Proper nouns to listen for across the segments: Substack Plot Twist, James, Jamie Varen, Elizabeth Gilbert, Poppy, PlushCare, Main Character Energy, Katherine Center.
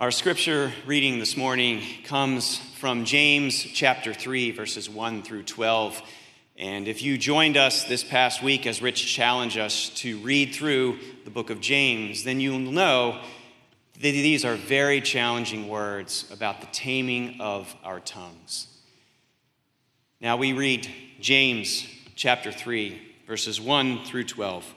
Our scripture reading this morning comes from James chapter 3, verses 1 through 12. And if you joined us this past week as Rich challenged us to read through the book of James, then you'll know that these are very challenging words about the taming of our tongues. Now we read James chapter 3, verses 1 through 12.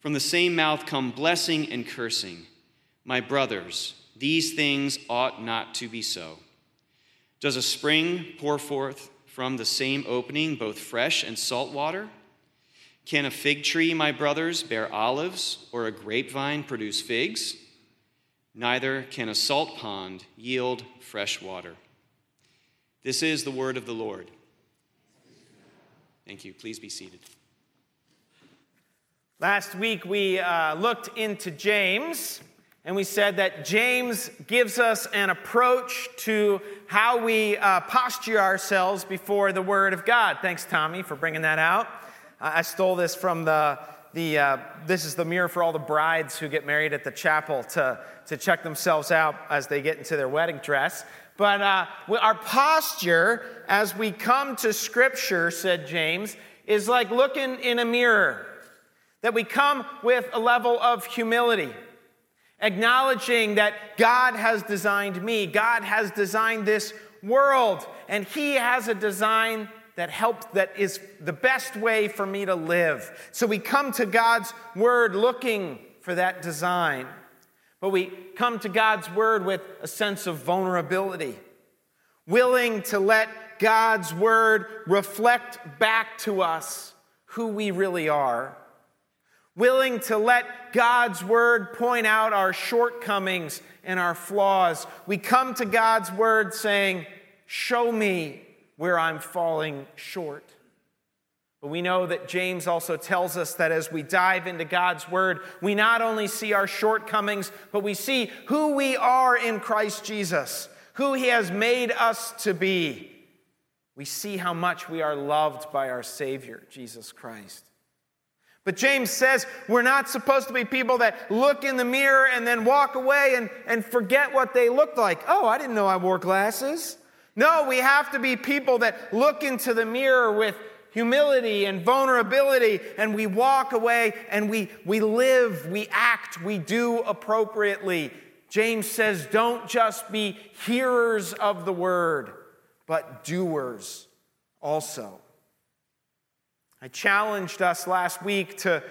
From the same mouth come blessing and cursing. My brothers, these things ought not to be so. Does a spring pour forth from the same opening both fresh and salt water? Can a fig tree, my brothers, bear olives, or a grapevine produce figs? Neither can a salt pond yield fresh water. This is the word of the Lord. Thank you. Please be seated. Last week, we looked into James, and we said that James gives us an approach to how we posture ourselves before the Word of God. Thanks, Tommy, for bringing that out. I stole this from this is the mirror for all the brides who get married at the chapel to check themselves out as they get into their wedding dress. But our posture as we come to Scripture, said James, is like looking in a mirror. That we come with a level of humility, acknowledging that God has designed me, God has designed this world, and He has a design that is the best way for me to live. So we come to God's Word looking for that design, but we come to God's Word with a sense of vulnerability, willing to let God's Word reflect back to us who we really are. Willing to let God's Word point out our shortcomings and our flaws. We come to God's Word saying, show me where I'm falling short. But we know that James also tells us that as we dive into God's Word, we not only see our shortcomings, but we see who we are in Christ Jesus, who He has made us to be. We see how much we are loved by our Savior, Jesus Christ. But James says we're not supposed to be people that look in the mirror and then walk away and forget what they looked like. Oh, I didn't know I wore glasses. No, we have to be people that look into the mirror with humility and vulnerability, and we walk away and we live, we act, we do appropriately. James says don't just be hearers of the word, but doers also. I challenged us last week to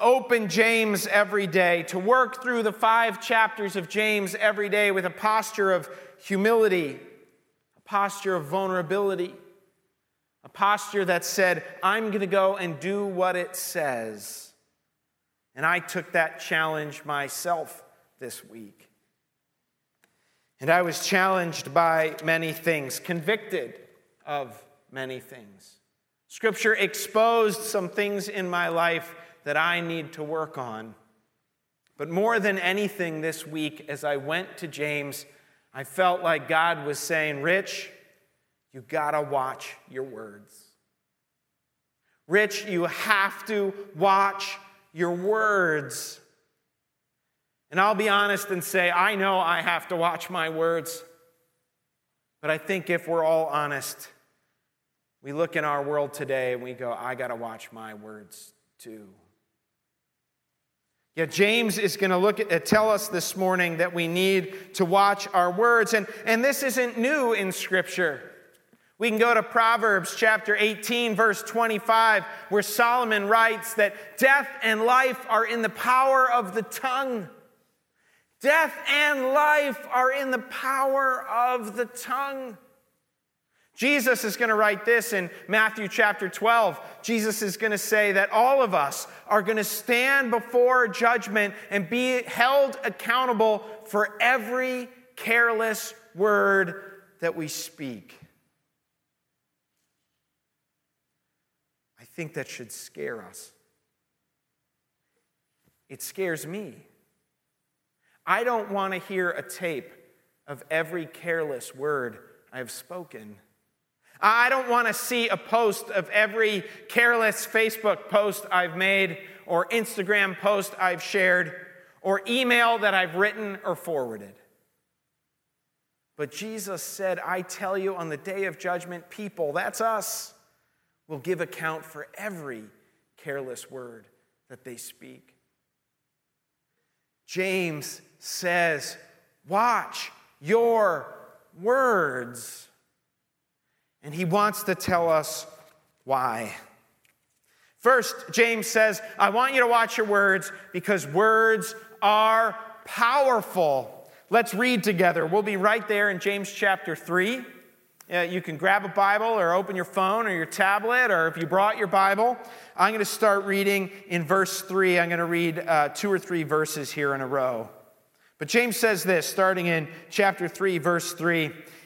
open James every day, to work through the 5 chapters of James every day with a posture of humility, a posture of vulnerability, a posture that said, I'm going to go and do what it says. And I took that challenge myself this week. And I was challenged by many things, convicted of many things. Scripture exposed some things in my life that I need to work on. But more than anything this week, as I went to James, I felt like God was saying, Rich, you gotta watch your words. Rich, you have to watch your words. And I'll be honest and say, I know I have to watch my words. But I think if we're all honest, we look in our world today and we go, I gotta watch my words too. Yeah, James is going to tell us this morning that we need to watch our words. And this isn't new in Scripture. We can go to Proverbs chapter 18, verse 25, where Solomon writes that death and life are in the power of the tongue. Death and life are in the power of the tongue. Jesus is going to write this in Matthew chapter 12. Jesus is going to say that all of us are going to stand before judgment and be held accountable for every careless word that we speak. I think that should scare us. It scares me. I don't want to hear a tape of every careless word I have spoken. I don't want to see a post of every careless Facebook post I've made or Instagram post I've shared or email that I've written or forwarded. But Jesus said, I tell you, on the day of judgment, people, that's us, will give account for every careless word that they speak. James says, watch your words. And he wants to tell us why. First, James says, I want you to watch your words because words are powerful. Let's read together. We'll be right there in James chapter 3. You can grab a Bible or open your phone or your tablet, or if you brought your Bible, I'm going to start reading in verse 3. I'm going to read 2 or 3 verses here in a row. But James says this, starting in chapter 3, verse 3.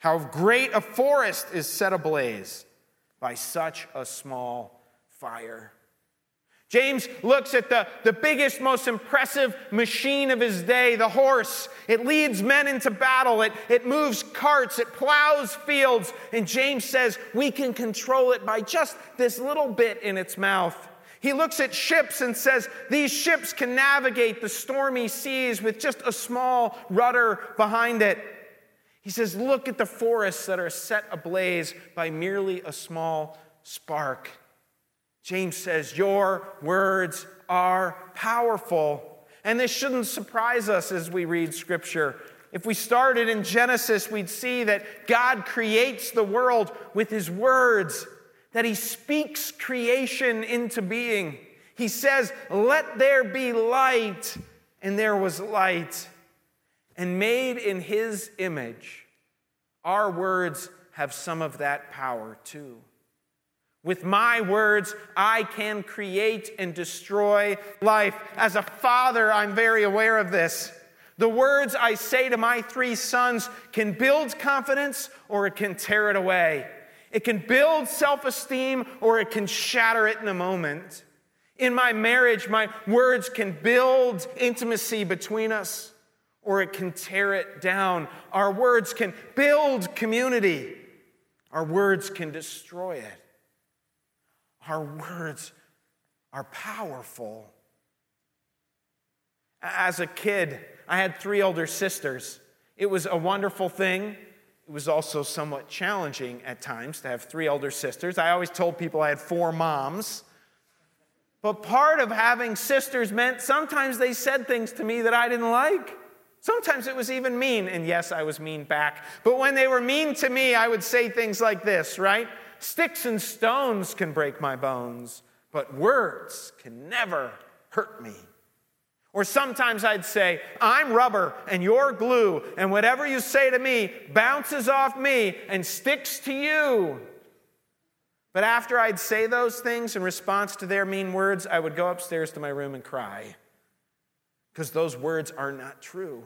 How great a forest is set ablaze by such a small fire. James looks at the biggest, most impressive machine of his day, the horse. It leads men into battle. It moves carts. It plows fields. And James says we can control it by just this little bit in its mouth. He looks at ships and says, these ships can navigate the stormy seas with just a small rudder behind it. He says, look at the forests that are set ablaze by merely a small spark. James says, your words are powerful. And this shouldn't surprise us as we read Scripture. If we started in Genesis, we'd see that God creates the world with his words, that he speaks creation into being. He says, let there be light, and there was light. And made in his image, our words have some of that power too. With my words, I can create and destroy life. As a father, I'm very aware of this. The words I say to my 3 sons can build confidence or it can tear it away. It can build self-esteem or it can shatter it in a moment. In my marriage, my words can build intimacy between us, or it can tear it down. Our words can build community. Our words can destroy it. Our words are powerful. As a kid, I had 3 older sisters. It was a wonderful thing. It was also somewhat challenging at times to have 3 older sisters. I always told people I had 4 moms. But part of having sisters meant sometimes they said things to me that I didn't like. Sometimes it was even mean, and yes, I was mean back. But when they were mean to me, I would say things like this, right? Sticks and stones can break my bones, but words can never hurt me. Or sometimes I'd say, I'm rubber and you're glue, and whatever you say to me bounces off me and sticks to you. But after I'd say those things in response to their mean words, I would go upstairs to my room and cry. Because those words are not true.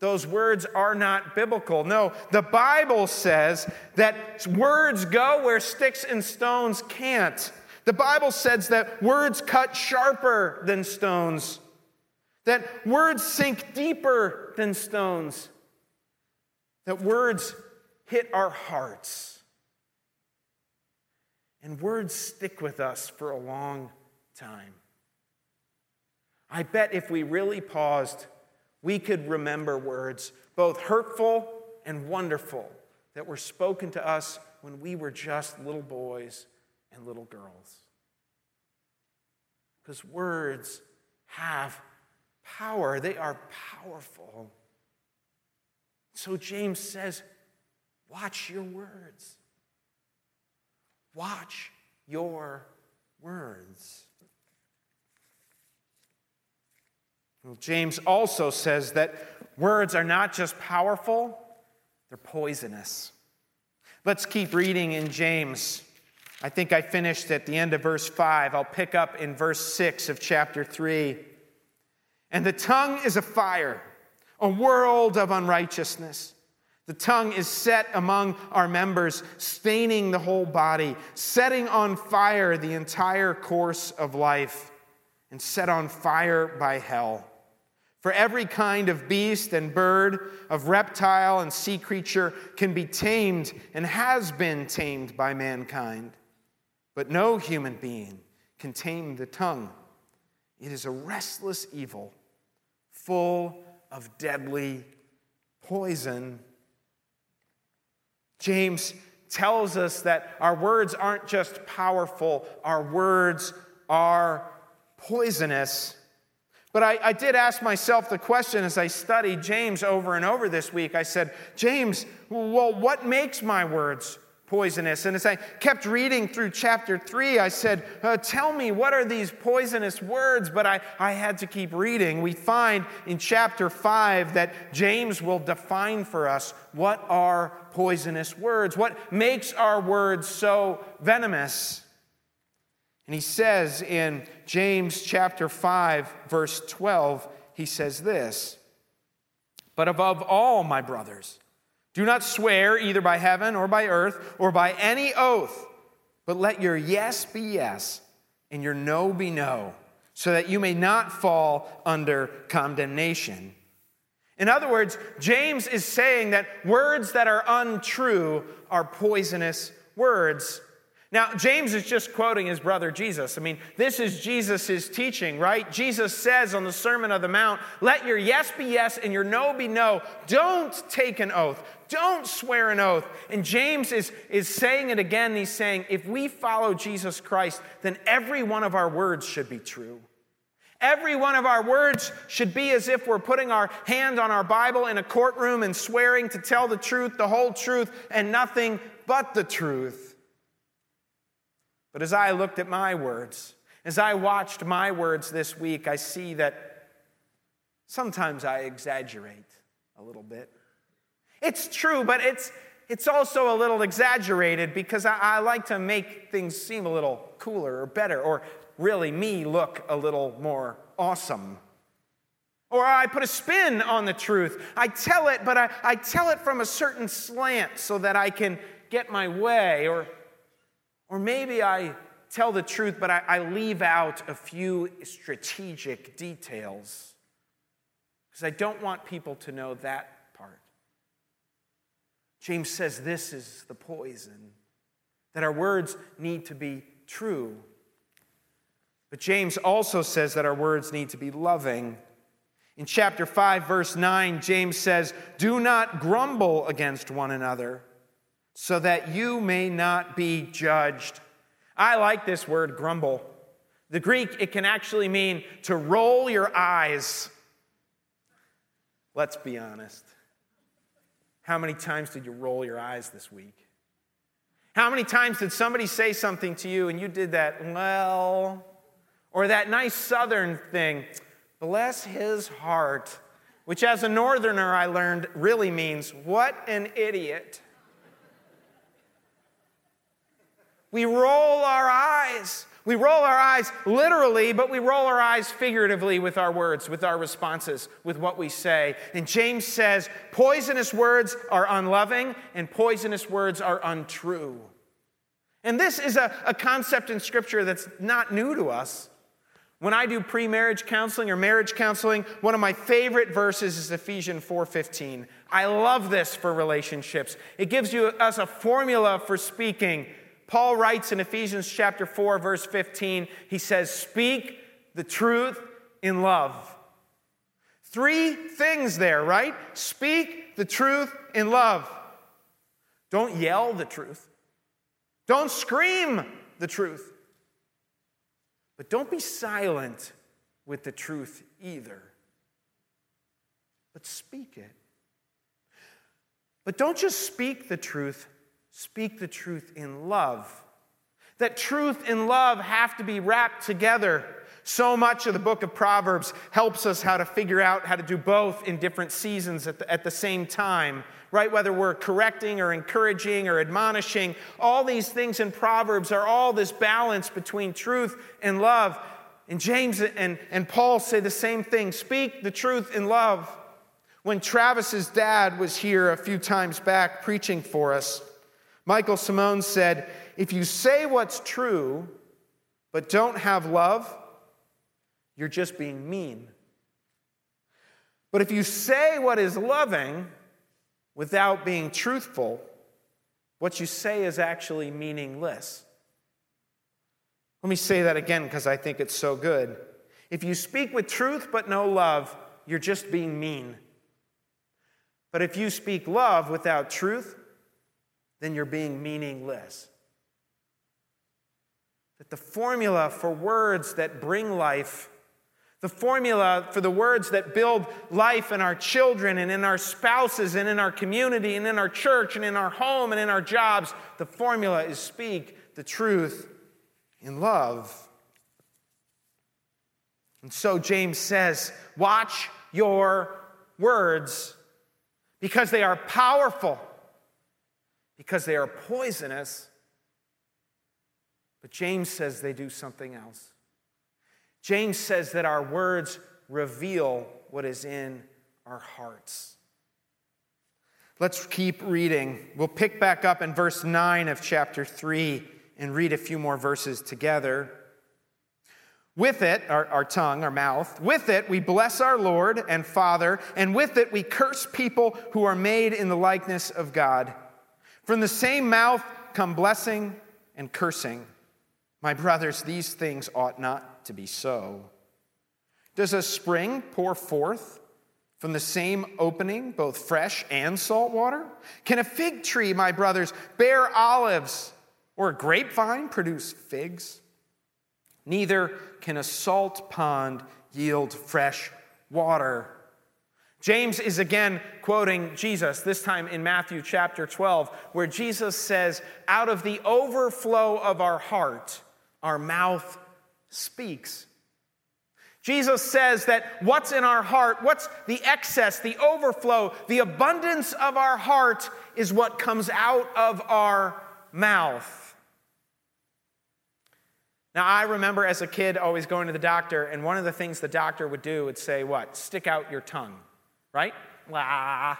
Those words are not biblical. No, the Bible says that words go where sticks and stones can't. The Bible says that words cut sharper than stones. That words sink deeper than stones. That words hit our hearts. And words stick with us for a long time. I bet if we really paused, we could remember words, both hurtful and wonderful, that were spoken to us when we were just little boys and little girls. Because words have power. They are powerful. So James says, watch your words. Watch your words. Well, James also says that words are not just powerful, they're poisonous. Let's keep reading in James. I think I finished at the end of verse 5. I'll pick up in verse 6 of chapter 3. And the tongue is a fire, a world of unrighteousness. The tongue is set among our members, staining the whole body, setting on fire the entire course of life, and set on fire by hell. For every kind of beast and bird, of reptile and sea creature can be tamed and has been tamed by mankind. But no human being can tame the tongue. It is a restless evil, full of deadly poison. James tells us that our words aren't just powerful, our words are poisonous. But I did ask myself the question as I studied James over and over this week. I said, James, well, what makes my words poisonous? And as I kept reading through chapter 3, I said, tell me, what are these poisonous words? But I had to keep reading. We find in chapter 5 that James will define for us what are poisonous words, what makes our words so venomous. And he says in James chapter 5, verse 12, he says this, "But above all, my brothers, do not swear either by heaven or by earth or by any oath, but let your yes be yes and your no be no, so that you may not fall under condemnation." In other words, James is saying that words that are untrue are poisonous words. Now, James is just quoting his brother Jesus. I mean, this is Jesus' teaching, right? Jesus says on the Sermon on the Mount, let your yes be yes and your no be no. Don't take an oath. Don't swear an oath. And James is saying it again. He's saying, if we follow Jesus Christ, then every one of our words should be true. Every one of our words should be as if we're putting our hand on our Bible in a courtroom and swearing to tell the truth, the whole truth, and nothing but the truth. But as I looked at my words, as I watched my words this week, I see that sometimes I exaggerate a little bit. It's true, but it's also a little exaggerated because I like to make things seem a little cooler or better, or really me look a little more awesome. Or I put a spin on the truth. I tell it, but I tell it from a certain slant so that I can get my way, Or maybe I tell the truth, but I leave out a few strategic details because I don't want people to know that part. James says this is the poison, that our words need to be true. But James also says that our words need to be loving. In chapter 5, verse 9, James says, "Do not grumble against one another, so that you may not be judged." I like this word, grumble. The Greek, it can actually mean to roll your eyes. Let's be honest. How many times did you roll your eyes this week? How many times did somebody say something to you and you did that well? Or that nice southern thing, Bless his heart, which as a northerner I learned really means, what an idiot. We roll our eyes. We roll our eyes literally, but we roll our eyes figuratively with our words, with our responses, with what we say. And James says, poisonous words are unloving and poisonous words are untrue. And this is a concept in Scripture that's not new to us. When I do pre-marriage counseling or marriage counseling, one of my favorite verses is Ephesians 4:15. I love this for relationships. It gives us a formula for speaking. Paul writes in Ephesians chapter 4, verse 15, he says, speak the truth in love. Three things there, right? Speak the truth in love. Don't yell the truth. Don't scream the truth. But don't be silent with the truth either. But speak it. But don't just speak the truth. Speak the truth in love. That truth and love have to be wrapped together. So much of the book of Proverbs helps us how to figure out how to do both in different seasons at the same time, right? Whether we're correcting or encouraging or admonishing, all these things in Proverbs are all this balance between truth and love. And James and Paul say the same thing. Speak the truth in love. When Travis's dad was here a few times back preaching for us, Michael Simone said, if you say what's true but don't have love, you're just being mean. But if you say what is loving without being truthful, what you say is actually meaningless. Let me say that again because I think it's so good. If you speak with truth but no love, you're just being mean. But if you speak love without truth, then you're being meaningless. That the formula for words that bring life, the formula for the words that build life in our children and in our spouses and in our community and in our church and in our home and in our jobs, the formula is speak the truth in love. And so James says, watch your words because they are powerful. Because they are poisonous. But James says they do something else. James says that our words reveal what is in our hearts. Let's keep reading. We'll pick back up in verse 9 of chapter 3 and read a few more verses together. With it, our tongue, our mouth, with it we bless our Lord and Father, and with it we curse people who are made in the likeness of God. From the same mouth come blessing and cursing. My brothers, these things ought not to be so. Does a spring pour forth from the same opening both fresh and salt water? Can a fig tree, my brothers, bear olives, or a grapevine produce figs? Neither can a salt pond yield fresh water. James is again quoting Jesus, this time in Matthew chapter 12, where Jesus says, out of the overflow of our heart, our mouth speaks. Jesus says that what's in our heart, what's the excess, the overflow, the abundance of our heart is what comes out of our mouth. Now, I remember as a kid always going to the doctor, and one of the things the doctor would do would say, what? Stick out your tongue. Right? Blah.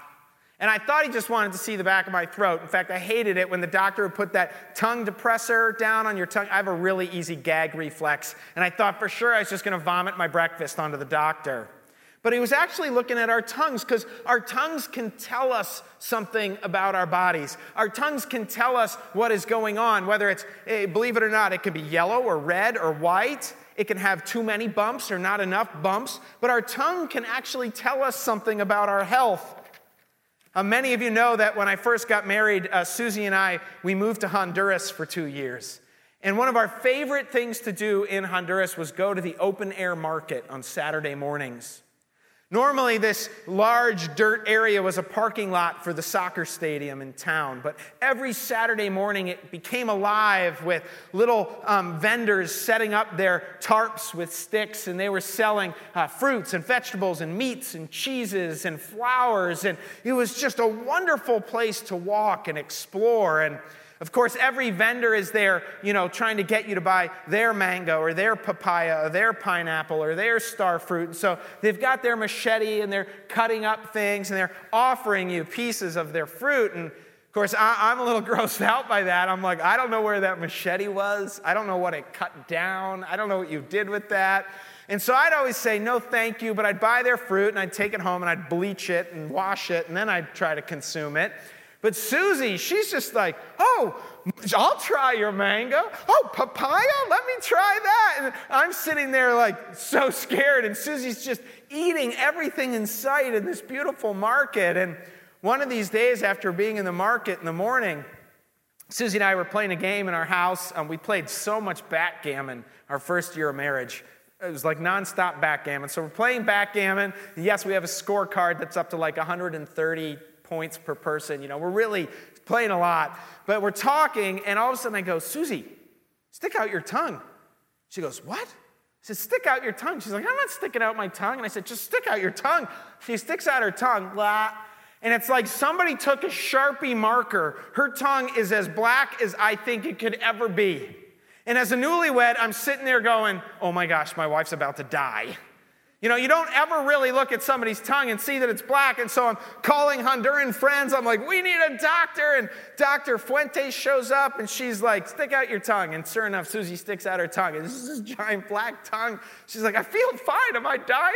And I thought he just wanted to see the back of my throat. In fact, I hated it when the doctor would put that tongue depressor down on your tongue. I have a really easy gag reflex. And I thought for sure I was just going to vomit my breakfast onto the doctor. But he was actually looking at our tongues because our tongues can tell us something about our bodies. Our tongues can tell us what is going on, whether it's, believe it or not, it could be yellow or red or white. It can have too many bumps or not enough bumps, but our tongue can actually tell us something about our health. Many of you know that when I first got married, Susie and I, we moved to Honduras for 2 years. And one of our favorite things to do in Honduras was go to the open air market on Saturday mornings. Normally, this large dirt area was a parking lot for the soccer stadium in town, but every Saturday morning it became alive with little vendors setting up their tarps with sticks, and they were selling fruits and vegetables and meats and cheeses and flowers, and it was just a wonderful place to walk and explore. And of course, every vendor is there, trying to get you to buy their mango or their papaya or their pineapple or their star fruit. And so they've got their machete and they're cutting up things and they're offering you pieces of their fruit. And of course, I'm a little grossed out by that. I'm like, I don't know where that machete was. I don't know what it cut down. I don't know what you did with that. And so I'd always say, no, thank you. But I'd buy their fruit and I'd take it home and I'd bleach it and wash it. And then I'd try to consume it. But Susie, she's just like, oh, I'll try your mango. Oh, papaya, let me try that. And I'm sitting there like so scared. And Susie's just eating everything in sight in this beautiful market. And one of these days after being in the market in the morning, Susie and I were playing a game in our house. We played so much backgammon our first year of marriage. It was like nonstop backgammon. So we're playing backgammon. Yes, we have a scorecard that's up to like 130 points per person. We're really playing a lot, but we're talking, and all of a sudden I go, Susie, stick out your tongue. She goes, what? I said, stick out your tongue. She's like, I'm not sticking out my tongue. And I said, just stick out your tongue. She sticks out her tongue, blah, and it's like somebody took a Sharpie marker. Her tongue is as black as I think it could ever be. And as a newlywed, I'm sitting there going, oh my gosh, my wife's about to die. You don't ever really look at somebody's tongue and see that it's black. And so I'm calling Honduran friends. I'm like, we need a doctor. And Dr. Fuentes shows up, and she's like, stick out your tongue. And sure enough, Susie sticks out her tongue. And this is this giant black tongue. She's like, I feel fine. Am I dying?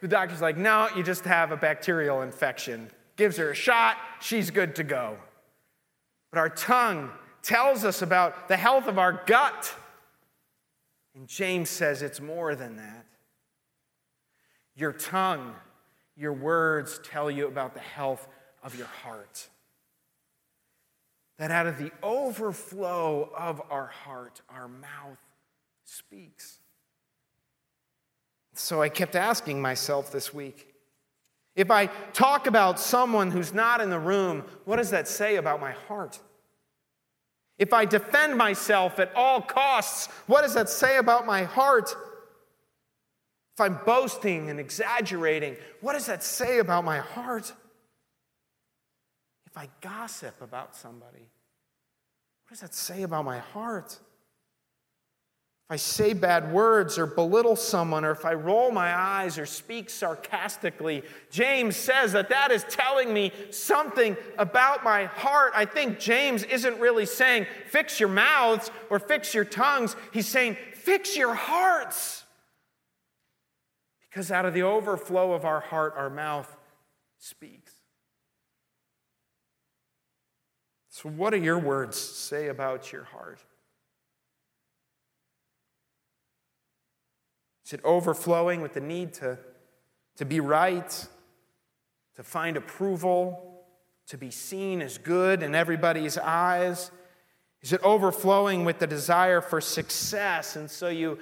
The doctor's like, no, you just have a bacterial infection. Gives her a shot. She's good to go. But our tongue tells us about the health of our gut. And James says it's more than that. Your tongue, your words tell you about the health of your heart. That out of the overflow of our heart, our mouth speaks. So I kept asking myself this week, if I talk about someone who's not in the room, what does that say about my heart? If I defend myself at all costs, what does that say about my heart? If I'm boasting and exaggerating, what does that say about my heart? If I gossip about somebody, what does that say about my heart? If I say bad words or belittle someone, or if I roll my eyes or speak sarcastically, James says that is telling me something about my heart. I think James isn't really saying fix your mouths or fix your tongues. He's saying fix your hearts. Because out of the overflow of our heart, our mouth speaks. So what do your words say about your heart? Is it overflowing with the need to be right, to find approval, to be seen as good in everybody's eyes? Is it overflowing with the desire for success? And so you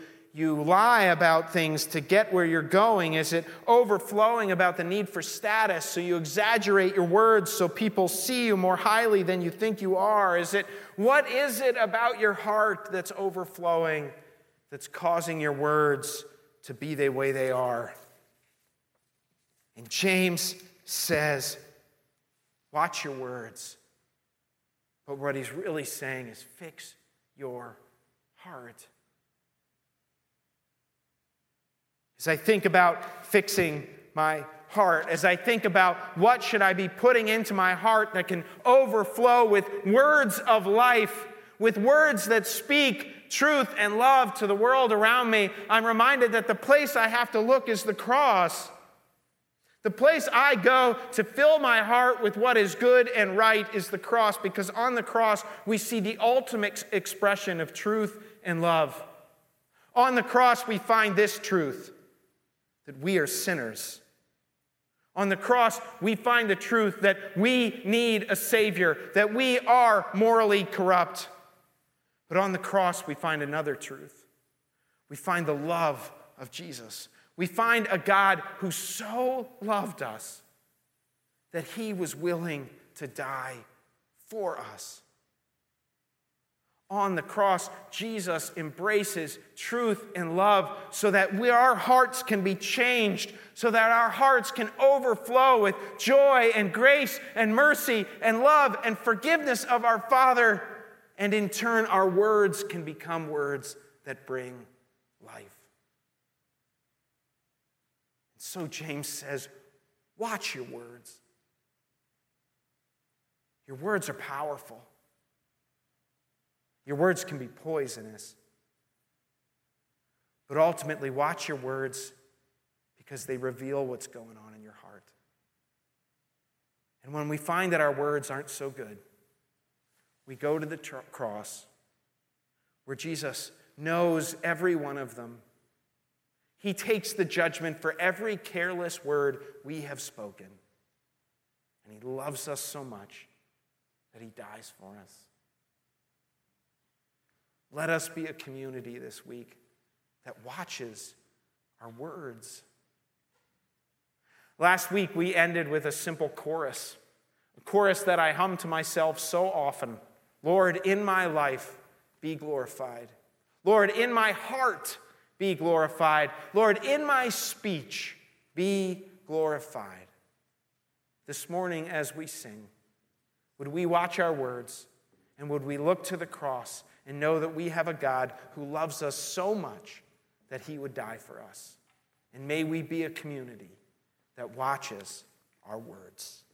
lie about things to get where you're going? Is it overflowing about the need for status, so you exaggerate your words so people see you more highly than you think you are? What is it about your heart that's overflowing, that's causing your words to be the way they are? And James says, watch your words. But what he's really saying is fix your heart. As I think about fixing my heart, as I think about what should I be putting into my heart that can overflow with words of life, with words that speak truth and love to the world around me, I'm reminded that the place I have to look is the cross. The place I go to fill my heart with what is good and right is the cross, because on the cross we see the ultimate expression of truth and love. On the cross we find this truth, that we are sinners. On the cross, we find the truth that we need a Savior, that we are morally corrupt. But on the cross, we find another truth. We find the love of Jesus. We find a God who so loved us that he was willing to die for us. On the cross, Jesus embraces truth and love so that our hearts can be changed, so that our hearts can overflow with joy and grace and mercy and love and forgiveness of our Father, and in turn our words can become words that bring life. So James says, watch your words. Your words are powerful. Your words can be poisonous. But ultimately, watch your words because they reveal what's going on in your heart. And when we find that our words aren't so good, we go to the cross where Jesus knows every one of them. He takes the judgment for every careless word we have spoken. And he loves us so much that he dies for us. Let us be a community this week that watches our words. Last week, we ended with a simple chorus, a chorus that I hum to myself so often. Lord, in my life, be glorified. Lord, in my heart, be glorified. Lord, in my speech, be glorified. This morning as we sing, would we watch our words and would we look to the cross and know that we have a God who loves us so much that he would die for us. And may we be a community that watches our words.